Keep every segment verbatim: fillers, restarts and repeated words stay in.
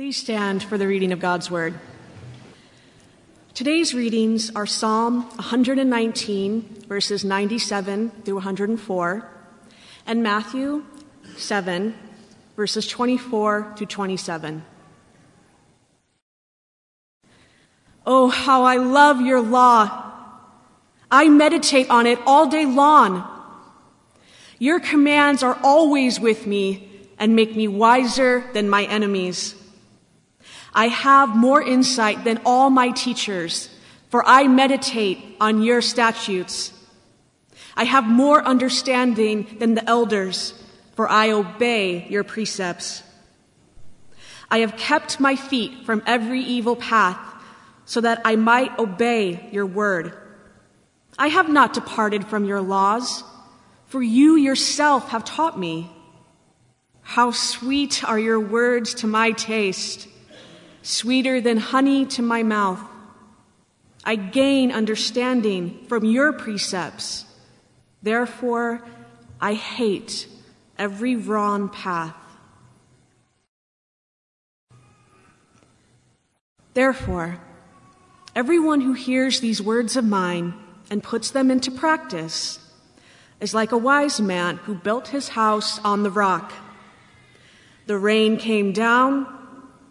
Please stand for the reading of God's Word. Today's readings are Psalm one nineteen, verses ninety-seven through one hundred four, and Matthew seven, verses twenty-four through twenty-seven. Oh, how I love your law! I meditate on it all day long. Your commands are always with me and make me wiser than my enemies. I have more insight than all my teachers, for I meditate on your statutes. I have more understanding than the elders, for I obey your precepts. I have kept my feet from every evil path, so that I might obey your word. I have not departed from your laws, for you yourself have taught me. How sweet are your words to my taste! Sweeter than honey to my mouth. I gain understanding from your precepts. Therefore, I hate every wrong path. Therefore, everyone who hears these words of mine and puts them into practice is like a wise man who built his house on the rock. The rain came down,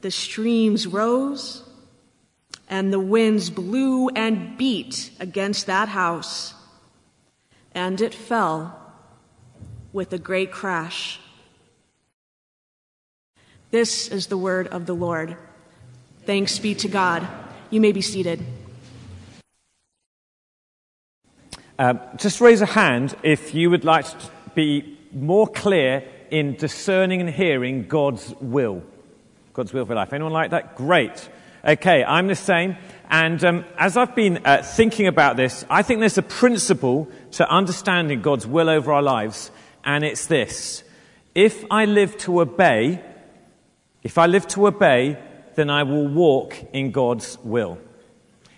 the streams rose, and the winds blew and beat against that house, and it fell with a great crash. This is the word of the Lord. Thanks be to God. You may be seated. Uh, just raise a hand if you would like to be more clear in discerning and hearing God's will. God's will for life. Anyone like that? Great. Okay, I'm the same. And um, as I've been uh, thinking about this, I think there's a principle to understanding God's will over our lives, and it's this. If I live to obey, if I live to obey, then I will walk in God's will.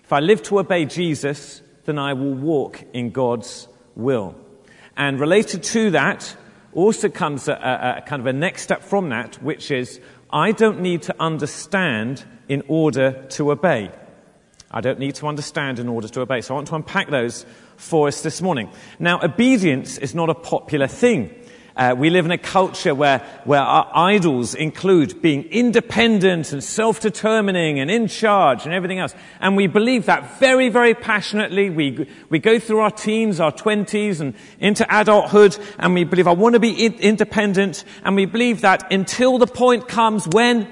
If I live to obey Jesus, then I will walk in God's will. And related to that also comes a, a, a kind of a next step from that, which is, I don't need to understand in order to obey. I don't need to understand in order to obey. So I want to unpack those for us this morning. Now, obedience is not a popular thing. Uh, we live in a culture where, where our idols include being independent and self-determining and in charge and everything else. And we believe that very, very passionately. We, we go through our teens, our twenties and into adulthood, and we believe I want to be in- independent. And we believe that until the point comes when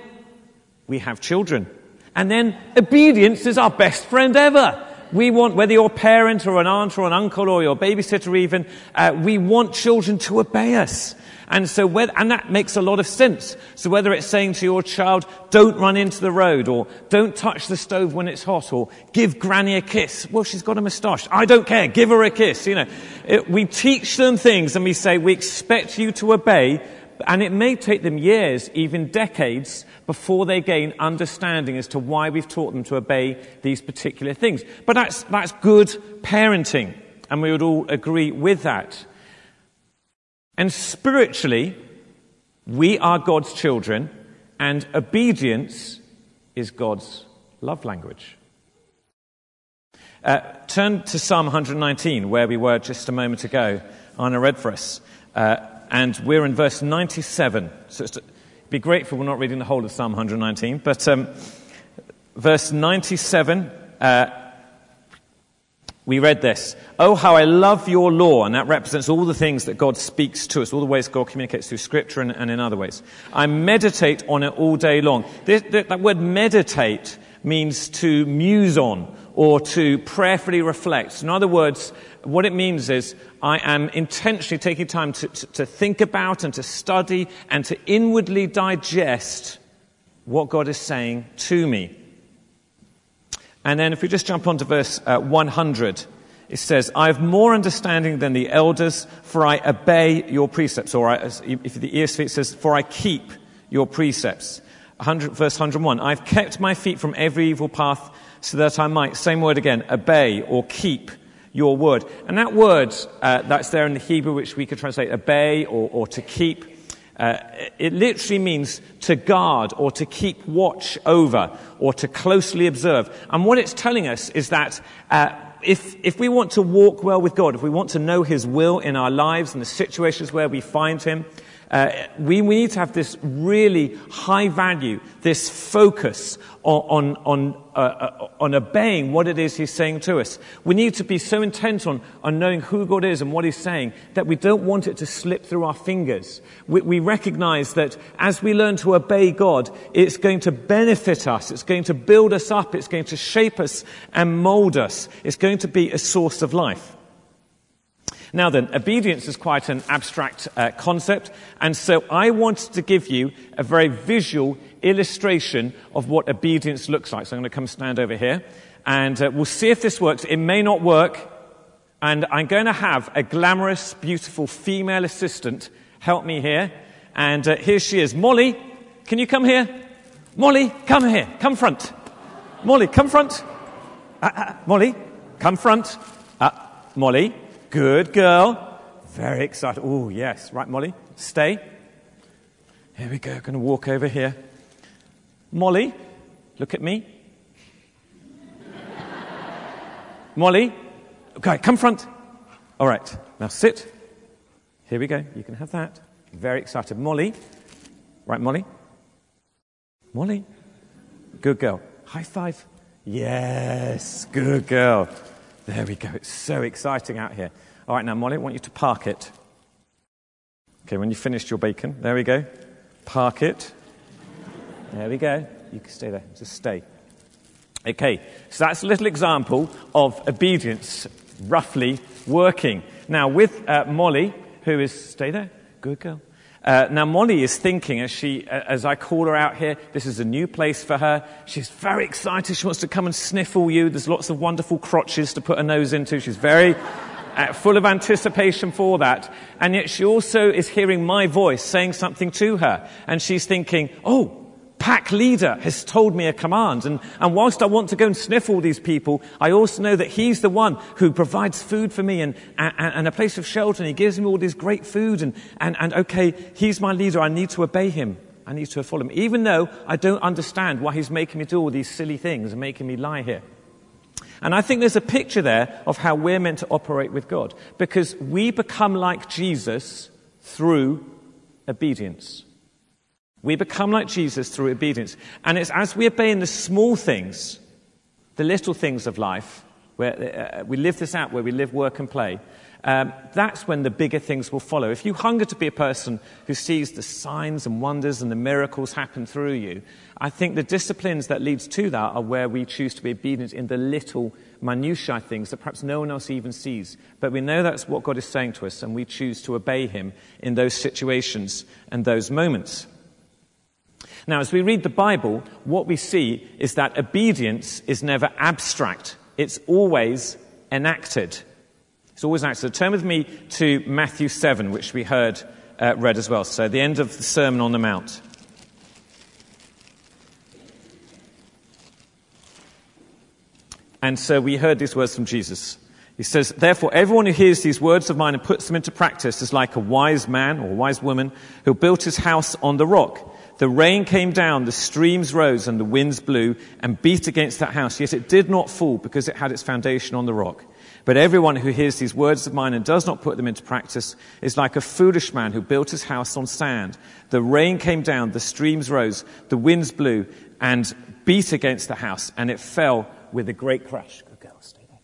we have children. And then obedience is our best friend ever. We want, whether you're a parent or an aunt or an uncle or your babysitter even, uh, we want children to obey us. And so, whether, and that makes a lot of sense. So whether it's saying to your child, don't run into the road, or don't touch the stove when it's hot, or give granny a kiss. Well, she's got a moustache. I don't care. Give her a kiss. You know, it, we teach them things and we say, we expect you to obey. And it may take them years, even decades, before they gain understanding as to why we've taught them to obey these particular things. But that's that's good parenting, and we would all agree with that. And spiritually, we are God's children, and obedience is God's love language. Uh, turn to Psalm one nineteen, where we were just a moment ago. Anna read for us. Uh, And we're in verse ninety-seven. So it'd be grateful we're not reading the whole of Psalm one nineteen. But um, verse ninety-seven, uh, we read this. Oh, how I love your law. And that represents all the things that God speaks to us, all the ways God communicates through Scripture and, and in other ways. I meditate on it all day long. This, that, that word meditate means to muse on or to prayerfully reflect. In other words, what it means is I am intentionally taking time to, to, to think about and to study and to inwardly digest what God is saying to me. And then if we just jump on to verse uh, one hundred, it says, I have more understanding than the elders, for I obey your precepts. Or I, if the E S V, it says, for I keep your precepts. one hundred, verse one hundred one, I've kept my feet from every evil path so that I might, same word again, obey or keep your word. And that word uh, that's there in the Hebrew, which we could translate obey or, or to keep, uh, it literally means to guard or to keep watch over or to closely observe. And what it's telling us is that uh, if if we want to walk well with God, if we want to know his will in our lives and the situations where we find him, Uh, we, we need to have this really high value, this focus on on on, uh, on obeying what it is he's saying to us. We need to be so intent on, on knowing who God is and what he's saying that we don't want it to slip through our fingers. We, we recognize that as we learn to obey God, it's going to benefit us. It's going to build us up. It's going to shape us and mold us. It's going to be a source of life. Now then, obedience is quite an abstract uh, concept, and so I wanted to give you a very visual illustration of what obedience looks like. So I'm going to come stand over here, and uh, we'll see if this works. It may not work, and I'm going to have a glamorous, beautiful female assistant help me here, and uh, here she is. Molly, can you come here? Molly, come here. Come front. Molly, come front. Uh, uh, Molly, come front. Uh, Molly. Good girl. Very excited. Oh, yes. Right, Molly. Stay. Here we go. Going to walk over here. Molly, look at me. Molly. Okay, come front. All right. Now sit. Here we go. You can have that. Very excited. Molly. Right, Molly. Molly. Good girl. High five. Yes. Good girl. There we go. It's so exciting out here. All right, now, Molly, I want you to park it. Okay, when you've finished your bacon, there we go. Park it. There we go. You can stay there. Just stay. Okay, so that's a little example of obedience roughly working. Now, with uh, Molly, who is... Stay there. Good girl. Uh, now, Molly is thinking, as she, uh, as I call her out here, this is a new place for her. She's very excited. She wants to come and sniffle you. There's lots of wonderful crotches to put her nose into. She's very uh, full of anticipation for that. And yet she also is hearing my voice saying something to her. And she's thinking, oh, pack leader has told me a command. And, and whilst I want to go and sniff all these people, I also know that he's the one who provides food for me and, and, and a place of shelter. And he gives me all this great food. And, and, and okay, he's my leader. I need to obey him. I need to follow him. Even though I don't understand why he's making me do all these silly things and making me lie here. And I think there's a picture there of how we're meant to operate with God. Because we become like Jesus through obedience. We become like Jesus through obedience. And it's as we obey in the small things, the little things of life, where uh, we live this out, where we live, work and play, um, that's when the bigger things will follow. If you hunger to be a person who sees the signs and wonders and the miracles happen through you, I think the disciplines that leads to that are where we choose to be obedient in the little minutiae things that perhaps no one else even sees. But we know that's what God is saying to us, and we choose to obey him in those situations and those moments. Now, as we read the Bible, what we see is that obedience is never abstract. It's always enacted. It's always enacted. So turn with me to Matthew seven, which we heard uh, read as well. So the end of the Sermon on the Mount. And so we heard these words from Jesus. He says, therefore, everyone who hears these words of mine and puts them into practice is like a wise man or wise woman who built his house on the rock. The rain came down, the streams rose, and the winds blew and beat against that house. Yet it did not fall because it had its foundation on the rock. But everyone who hears these words of mine and does not put them into practice is like a foolish man who built his house on sand. The rain came down, the streams rose, the winds blew and beat against the house, and it fell with a great crash. Good girl, stay there.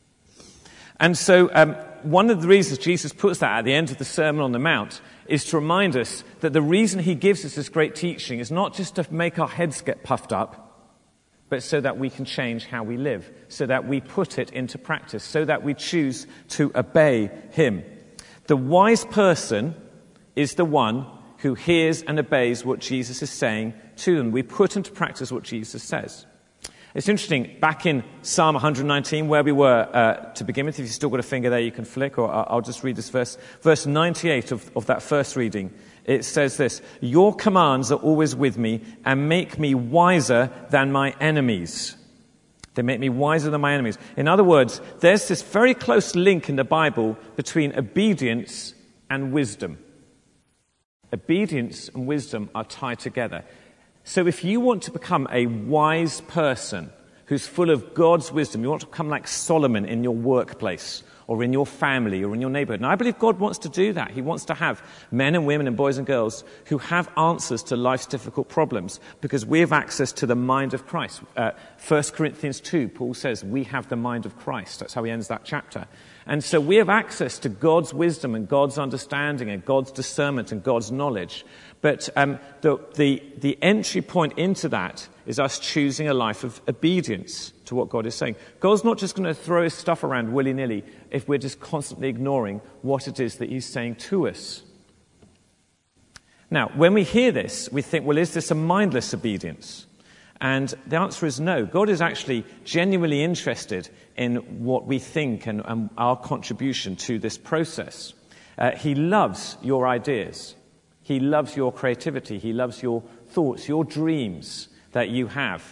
And so um, one of the reasons Jesus puts that at the end of the Sermon on the Mount is to remind us that the reason he gives us this great teaching is not just to make our heads get puffed up, but so that we can change how we live, so that we put it into practice, so that we choose to obey him. The wise person is the one who hears and obeys what Jesus is saying to them. We put into practice what Jesus says. It's interesting, back in Psalm one nineteen, where we were uh, to begin with, if you've still got a finger there, you can flick, or I'll just read this verse. Verse ninety-eight of, of that first reading, it says this: "Your commands are always with me and make me wiser than my enemies. They make me wiser than my enemies." In other words, there's this very close link in the Bible between obedience and wisdom. Obedience and wisdom are tied together. So if you want to become a wise person who's full of God's wisdom, you want to become like Solomon in your workplace or in your family or in your neighborhood. And I believe God wants to do that. He wants to have men and women and boys and girls who have answers to life's difficult problems because we have access to the mind of Christ. Uh, First Corinthians two, Paul says, we have the mind of Christ. That's how he ends that chapter. And so we have access to God's wisdom and God's understanding and God's discernment and God's knowledge. But um, the, the, the entry point into that is us choosing a life of obedience to what God is saying. God's not just going to throw his stuff around willy-nilly if we're just constantly ignoring what it is that he's saying to us. Now, when we hear this, we think, well, is this a mindless obedience? And the answer is no. God is actually genuinely interested in what we think and, and our contribution to this process. Uh, he loves your ideas. He loves your creativity. He loves your thoughts, your dreams that you have.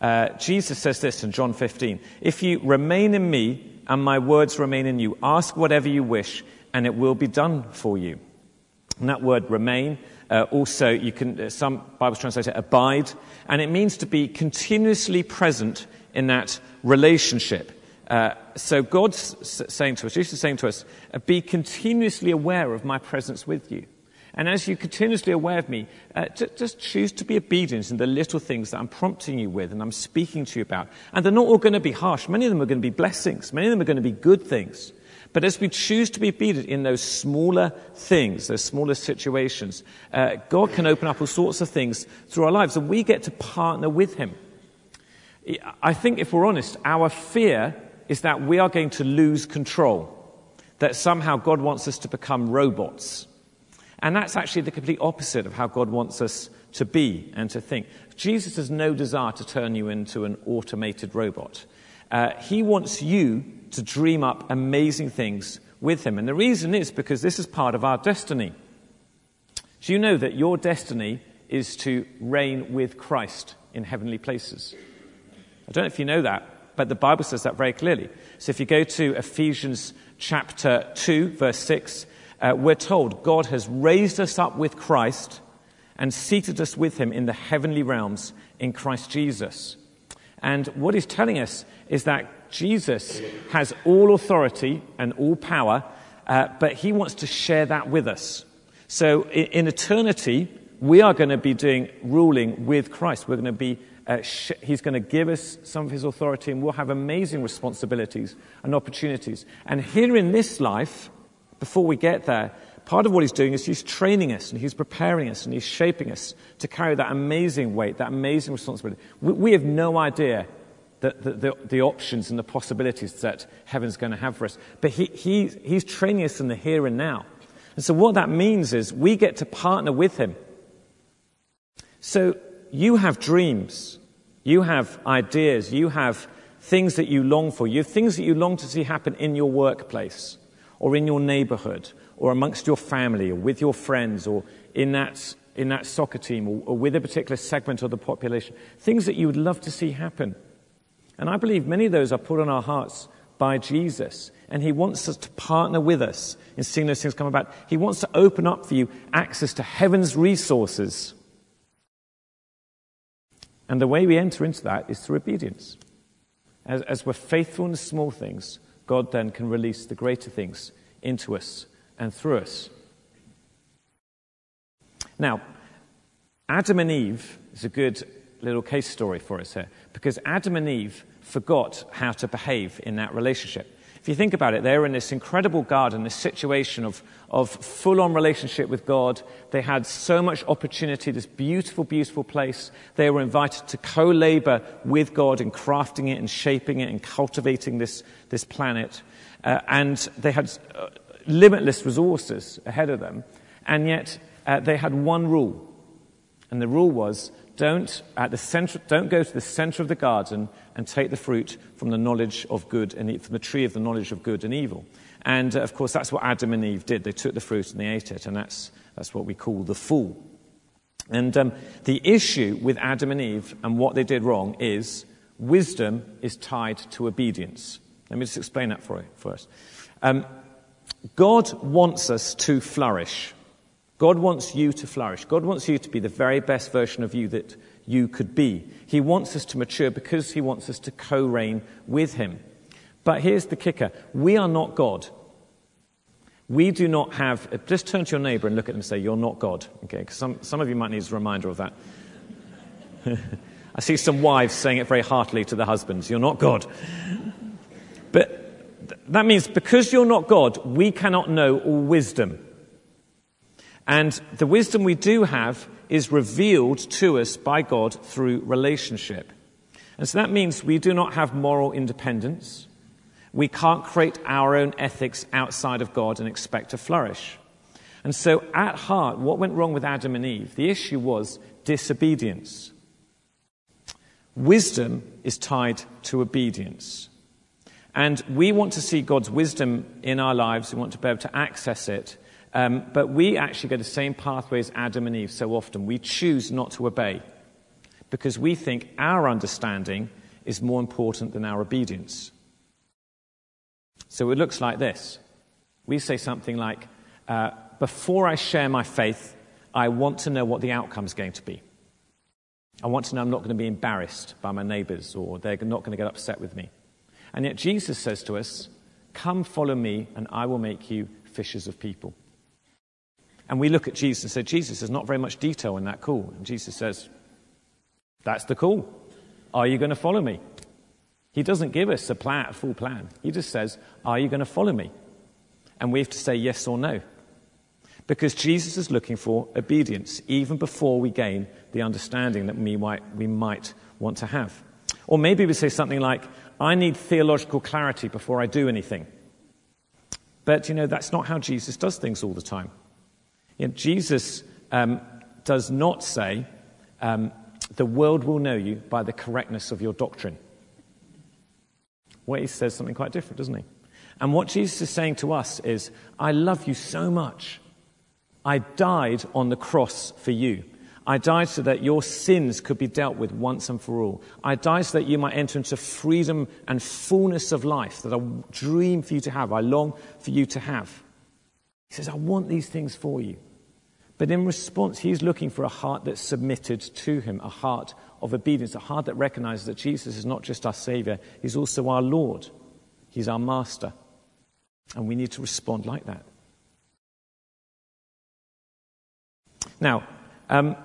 Uh, Jesus says this in John fifteen, "If you remain in me and my words remain in you, ask whatever you wish and it will be done for you." And that word remain, uh, also you can, some Bibles translate it abide, and it means to be continuously present in that relationship. Uh, so God's saying to us, Jesus is saying to us, be continuously aware of my presence with you. And as you're continuously aware of me, uh, just choose to be obedient in the little things that I'm prompting you with and I'm speaking to you about. And they're not all going to be harsh. Many of them are going to be blessings. Many of them are going to be good things. But as we choose to be obedient in those smaller things, those smaller situations, uh, God can open up all sorts of things through our lives. And we get to partner with him. I think if we're honest, our fear is that we are going to lose control. That somehow God wants us to become robots. And that's actually the complete opposite of how God wants us to be and to think. Jesus has no desire to turn you into an automated robot. Uh, he wants you to dream up amazing things with him. And the reason is because this is part of our destiny. Do you know that your destiny is to reign with Christ in heavenly places? I don't know if you know that, but the Bible says that very clearly. So if you go to Ephesians chapter two, verse six, Uh, we're told God has raised us up with Christ and seated us with him in the heavenly realms in Christ Jesus. And what he's telling us is that Jesus has all authority and all power, uh, but he wants to share that with us. So in, in eternity, we are going to be doing ruling with Christ. We're going to be Uh, sh- he's going to give us some of his authority, and we'll have amazing responsibilities and opportunities. And here in this life, before we get there, part of what he's doing is he's training us and he's preparing us and he's shaping us to carry that amazing weight, that amazing responsibility. We, we have no idea that the, the, the options and the possibilities that heaven's going to have for us. But he, he, he's training us in the here and now. And so what that means is we get to partner with him. So you have dreams, you have ideas, you have things that you long for, you have things that you long to see happen in your workplace, or in your neighborhood, or amongst your family, or with your friends, or in that in that soccer team, or, or with a particular segment of the population, things that you would love to see happen. And I believe many of those are put on our hearts by Jesus, and he wants us to partner with us in seeing those things come about. He wants to open up for you access to heaven's resources. And the way we enter into that is through obedience. As, as we're faithful in the small things, God then can release the greater things into us and through us. Now, Adam and Eve is a good little case story for us here, because Adam and Eve forgot how to behave in that relationship. If you think about it, they were in this incredible garden, this situation of, of full-on relationship with God. They had so much opportunity, this beautiful, beautiful place. They were invited to co-labor with God in crafting it and shaping it and cultivating this, this planet. Uh, and they had uh, limitless resources ahead of them. And yet uh, they had one rule. And the rule was, Don't, at the center, don't go to the center of the garden and take the fruit from the knowledge of good and from the tree of the knowledge of good and evil. And uh, of course, that's what Adam and Eve did. They took the fruit and they ate it, and that's that's what we call the fall. And um, the issue with Adam and Eve and what they did wrong is wisdom is tied to obedience. Let me just explain that for you first. Um, God wants us to flourish. God wants you to flourish. God wants you to be the very best version of you that you could be. He wants us to mature because he wants us to co-reign with him. But here's the kicker. We are not God. We do not have... Just turn to your neighbour and look at them and say, you're not God. Okay, because some, some of you might need a reminder of that. I see some wives saying it very heartily to the husbands. You're not God. But th- that means because you're not God, we cannot know all wisdom. And the wisdom we do have is revealed to us by God through relationship. And so that means we do not have moral independence. We can't create our own ethics outside of God and expect to flourish. And so at heart, what went wrong with Adam and Eve? The issue was disobedience. Wisdom is tied to obedience. And we want to see God's wisdom in our lives. We want to be able to access it. Um, but we actually go the same pathway as Adam and Eve so often. We choose not to obey because we think our understanding is more important than our obedience. So it looks like this. We say something like, uh, before I share my faith, I want to know what the outcome is going to be. I want to know I'm not going to be embarrassed by my neighbours or they're not going to get upset with me. And yet Jesus says to us, come follow me and I will make you fishers of people. And we look at Jesus and say, Jesus, there's not very much detail in that call. And Jesus says, that's the call. Are you going to follow me? He doesn't give us a plan, a full plan. He just says, are you going to follow me? And we have to say yes or no. Because Jesus is looking for obedience, even before we gain the understanding that we might, we might want to have. Or maybe we say something like, I need theological clarity before I do anything. But, you know, that's not how Jesus does things all the time. You know, Jesus um, does not say, um, the world will know you by the correctness of your doctrine. Well, he says something quite different, doesn't he? And what Jesus is saying to us is, I love you so much. I died on the cross for you. I died so that your sins could be dealt with once and for all. I died so that you might enter into freedom and fullness of life that I dream for you to have, I long for you to have. He says, I want these things for you. But in response, he's looking for a heart that's submitted to him, a heart of obedience, a heart that recognizes that Jesus is not just our Savior, he's also our Lord. He's our Master. And we need to respond like that. Now, um,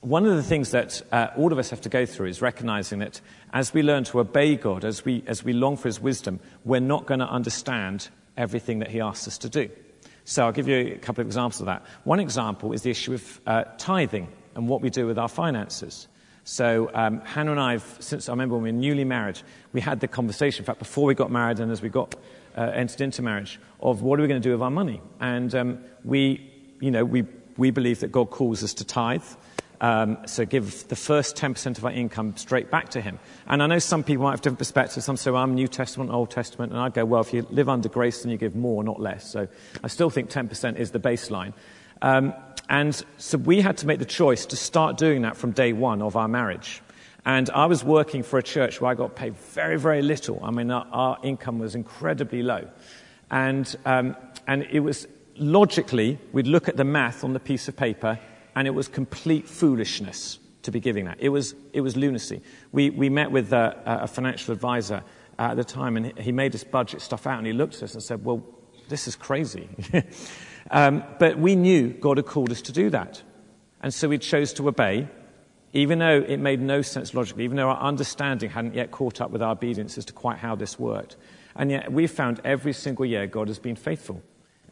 one of the things that uh, all of us have to go through is recognizing that as we learn to obey God, as we, as we long for his wisdom, we're not going to understand everything that he asks us to do. So I'll give you a couple of examples of that. One example is the issue of uh, tithing and what we do with our finances. So um, Hannah and I, have, since I remember when we were newly married, we had the conversation, in fact, before we got married and as we got uh, entered into marriage, of what are we going to do with our money? And um, we, you know, we, we believe that God calls us to tithe, um, so give the first ten percent of our income straight back to him. And I know some people might have different perspectives. Some say, well, I'm New Testament, Old Testament, and I'd go, well, if you live under grace, then you give more, not less. So I still think ten percent is the baseline. Um, And so we had to make the choice to start doing that from day one of our marriage. And I was working for a church where I got paid very, very little. I mean, our, our income was incredibly low. And um, and it was, logically, we'd look at the math on the piece of paper, and it was complete foolishness to be giving that. It was it was lunacy. We, we met with a, a financial advisor at the time, and he made us budget stuff out, and he looked at us and said, well, this is crazy. Um, but we knew God had called us to do that. And so we chose to obey, even though it made no sense logically, even though our understanding hadn't yet caught up with our obedience as to quite how this worked. And yet we found every single year God has been faithful.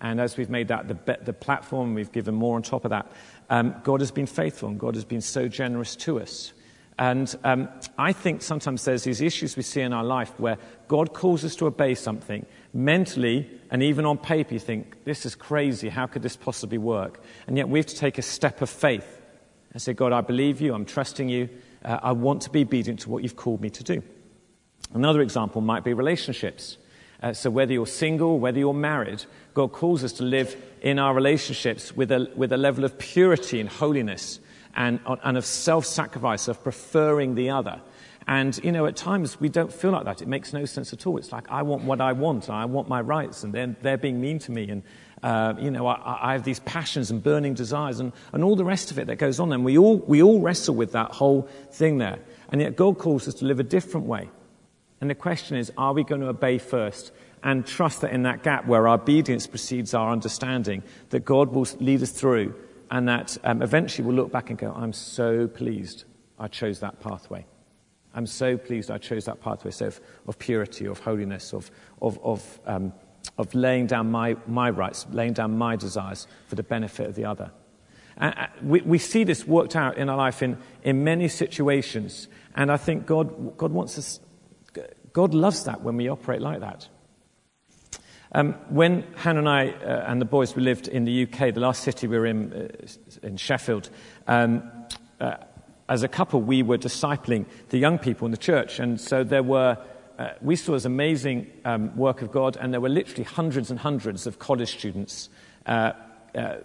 And as we've made that the, the platform, we've given more on top of that, um, God has been faithful and God has been so generous to us. And um, I think sometimes there's these issues we see in our life where God calls us to obey something mentally, and even on paper you think, this is crazy, how could this possibly work? And yet we have to take a step of faith and say, God, I believe you, I'm trusting you, uh, I want to be obedient to what you've called me to do. Another example might be relationships. Uh, so whether you're single, whether you're married, God calls us to live in our relationships with a, with a level of purity and holiness and, and of self-sacrifice, of preferring the other. And, you know, at times we don't feel like that. It makes no sense at all. It's like, I want what I want, and I want my rights, and then they're, they're being mean to me, and, uh, you know, I, I have these passions and burning desires and, and all the rest of it that goes on. And we all, we all wrestle with that whole thing there. And yet God calls us to live a different way. And the question is, are we going to obey first and trust that in that gap where our obedience precedes our understanding, that God will lead us through, and that um, eventually we'll look back and go, I'm so pleased I chose that pathway. I'm so pleased I chose that pathway so of, of purity, of holiness, of of of, um, of laying down my, my rights, laying down my desires for the benefit of the other. And uh, we, we see this worked out in our life in, in many situations, and I think God God wants us. God loves that when we operate like that. Um, when Hannah and I uh, and the boys, we lived in the U K, the last city we were in, uh, in Sheffield, um, uh, as a couple we were discipling the young people in the church. And so there were, uh, we saw this amazing um, work of God, and there were literally hundreds and hundreds of college students uh, uh,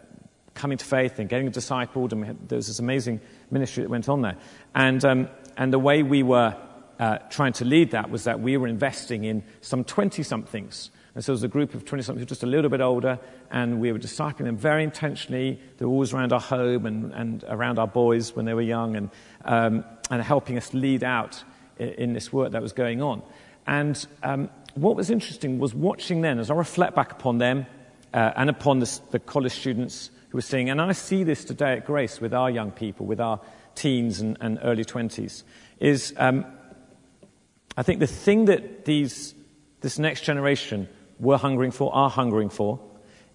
coming to faith and getting discipled, and we had, there was this amazing ministry that went on there. And, um, and the way we were Uh, trying to lead that was that we were investing in some twenty-somethings. And so it was a group of twenty-somethings who were just a little bit older, and we were discipling them very intentionally. They were always around our home and, and around our boys when they were young, and um, and helping us lead out in, in this work that was going on. And um, what was interesting was watching them, as I reflect back upon them uh, and upon the, the college students who were singing, and I see this today at Grace with our young people, with our teens and, and early twenties, is... Um, I think the thing that these, this next generation were hungering for, are hungering for,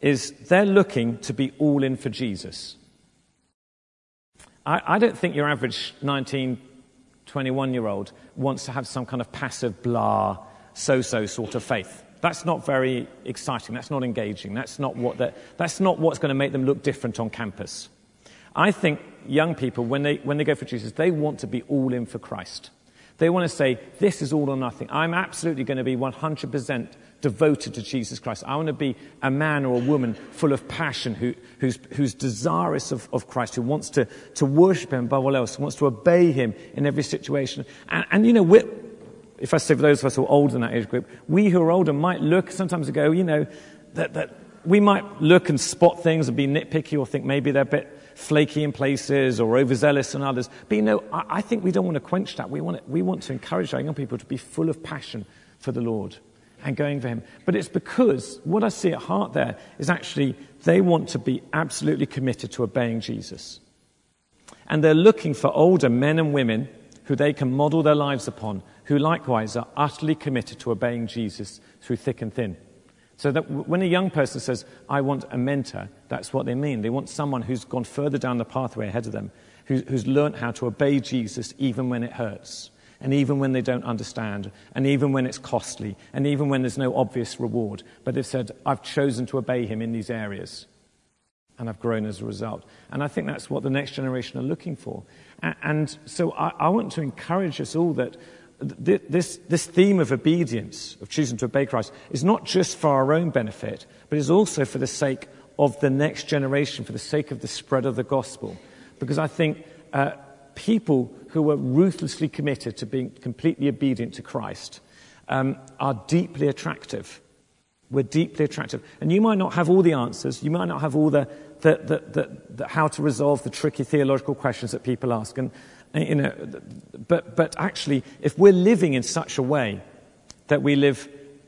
is they're looking to be all in for Jesus. I, I don't think your average nineteen, twenty-one-year-old wants to have some kind of passive, blah, so-so sort of faith. That's not very exciting. That's not engaging. That's not what that. That's not what's going to make them look different on campus. I think young people, when they when they go for Jesus, they want to be all in for Christ. They want to say, this is all or nothing. I'm absolutely going to be one hundred percent devoted to Jesus Christ. I want to be a man or a woman full of passion, who, who's, who's desirous of, of Christ, who wants to, to worship him above all else, who wants to obey him in every situation. And, and you know, we're, if I say for those of us who are older in that age group, we who are older might look sometimes and go, you know, that, that we might look and spot things and be nitpicky, or think maybe they're a bit flaky in places, or overzealous in others. But you know, I, I think we don't want to quench that. We want, to, we want to encourage our young people to be full of passion for the Lord and going for him. But it's because what I see at heart there is actually they want to be absolutely committed to obeying Jesus. And they're looking for older men and women who they can model their lives upon, who likewise are utterly committed to obeying Jesus through thick and thin. So that when a young person says, I want a mentor, that's what they mean. They want someone who's gone further down the pathway ahead of them, who's, who's learned how to obey Jesus even when it hurts, and even when they don't understand, and even when it's costly, and even when there's no obvious reward. But they've said, I've chosen to obey him in these areas, and I've grown as a result. And I think that's what the next generation are looking for. And, and so I, I want to encourage us all that This, this theme of obedience, of choosing to obey Christ, is not just for our own benefit, but is also for the sake of the next generation, for the sake of the spread of the gospel. Because I think uh, people who are ruthlessly committed to being completely obedient to Christ um, are deeply attractive. We're deeply attractive. And you might not have all the answers. You might not have all the, the, the, the, the how to resolve the tricky theological questions that people ask. And You know, but but actually, if we're living in such a way that we live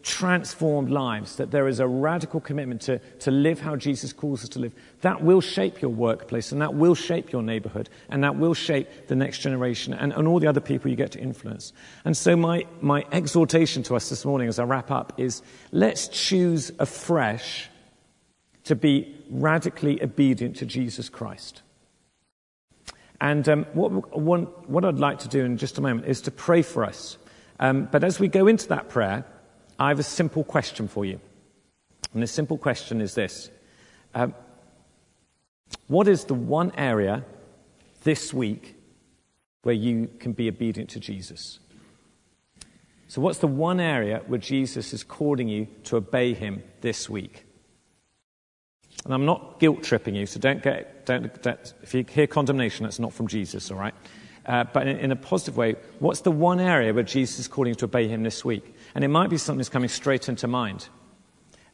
transformed lives, that there is a radical commitment to, to live how Jesus calls us to live, that will shape your workplace, and that will shape your neighborhood, and that will shape the next generation and, and all the other people you get to influence. And so my, my exhortation to us this morning as I wrap up is, let's choose afresh to be radically obedient to Jesus Christ. And um, what, one, what I'd like to do in just a moment is to pray for us. Um, but as we go into that prayer, I have a simple question for you. And the simple question is this. Um, what is the one area this week where you can be obedient to Jesus. So what's the one area where Jesus is calling you to obey him this week? And I'm not guilt-tripping you, so don't get, don't, don't, if you hear condemnation, that's not from Jesus, all right? Uh, but in, in a positive way, what's the one area where Jesus is calling you to obey him this week? And it might be something that's coming straight into mind.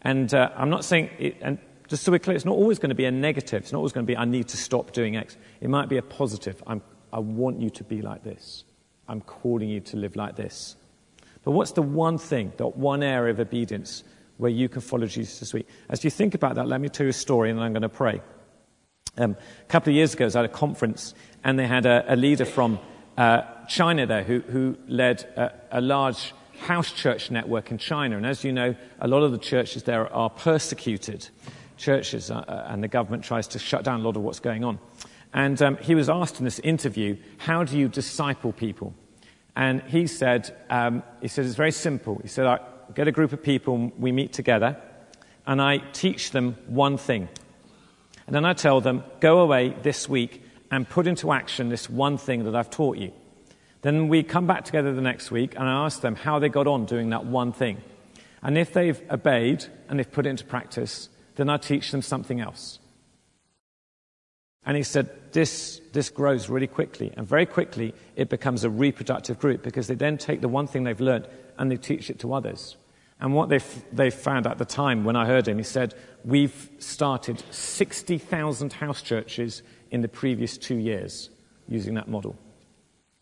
And uh, I'm not saying, it, and just so we're clear, it's not always going to be a negative. It's not always going to be, I need to stop doing X. It might be a positive. I'm, I want you to be like this. I'm calling you to live like this. But what's the one thing, that one area of obedience where you can follow Jesus this week? As you think about that, let me tell you a story, and then I'm going to pray. Um, a couple of years ago, I was at a conference, and they had a, a leader from uh, China there who, who led a, a large house church network in China. And as you know, a lot of the churches there are persecuted churches, uh, and the government tries to shut down a lot of what's going on. And um, he was asked in this interview, how do you disciple people? And he said, um, he said, it's very simple. He said, I get a group of people, we meet together, and I teach them one thing. And then I tell them, go away this week and put into action this one thing that I've taught you. Then we come back together the next week, and I ask them how they got on doing that one thing. And if they've obeyed and they've put it into practice, then I teach them something else. And he said, this, this grows really quickly. And very quickly, it becomes a reproductive group, because they then take the one thing they've learned and they teach it to others. And what they they found at the time when I heard him, he said, we've started sixty thousand house churches in the previous two years using that model,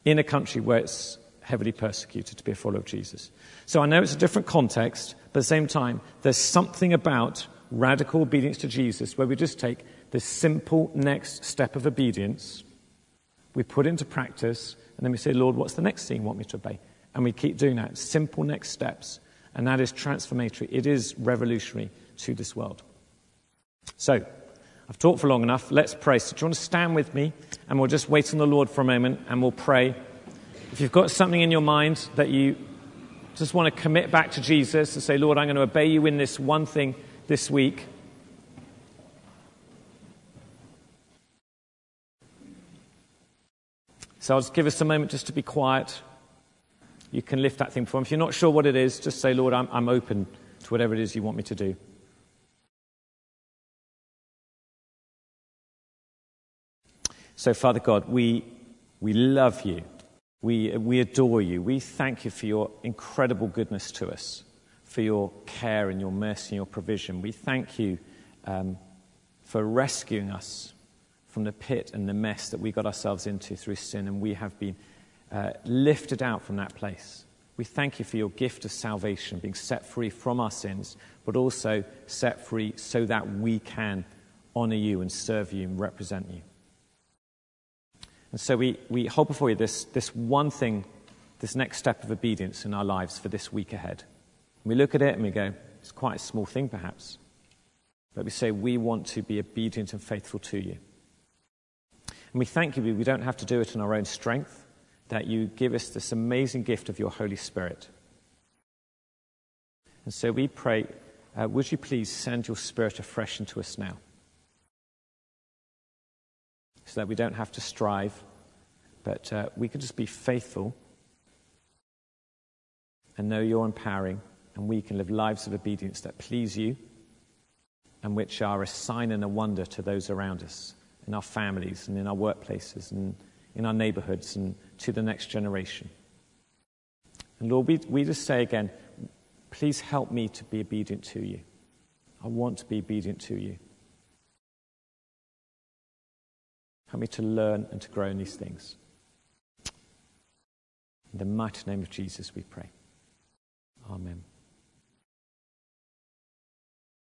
in a country where it's heavily persecuted to be a follower of Jesus. So I know it's a different context, but at the same time, there's something about radical obedience to Jesus where we just take the simple next step of obedience, we put into practice, and then we say, Lord, what's the next thing you want me to obey? And we keep doing that, simple next steps. And that is transformatory. It is revolutionary to this world. So, I've talked for long enough. Let's pray. So do you want to stand with me? And we'll just wait on the Lord for a moment, and we'll pray. If you've got something in your mind that you just want to commit back to Jesus and say, Lord, I'm going to obey you in this one thing this week. So I'll just give us a moment just to be quiet. You can lift that thing before him. If you're not sure what it is, just say, Lord, I'm, I'm open to whatever it is you want me to do. So, Father God, we we love you. We, we adore you. We thank you for your incredible goodness to us, for your care and your mercy and your provision. We thank you um, for rescuing us from the pit and the mess that we got ourselves into through sin, and we have been Uh, lifted out from that place. We thank you for your gift of salvation, being set free from our sins, but also set free so that we can honor you and serve you and represent you. And so we, we hold before you this, this one thing, this next step of obedience in our lives for this week ahead. We look at it and we go, it's quite a small thing perhaps, but we say we want to be obedient and faithful to you. And we thank you, we don't have to do it in our own strength, that you give us this amazing gift of your Holy Spirit. And so we pray, uh, would you please send your Spirit afresh into us now, so that we don't have to strive, but uh, we can just be faithful and know you're empowering, and we can live lives of obedience that please you and which are a sign and a wonder to those around us, in our families and in our workplaces and in our neighborhoods and to the next generation. And Lord, we, we just say again, please help me to be obedient to you. I want to be obedient to you. Help me to learn and to grow in these things. In the mighty name of Jesus we pray. Amen.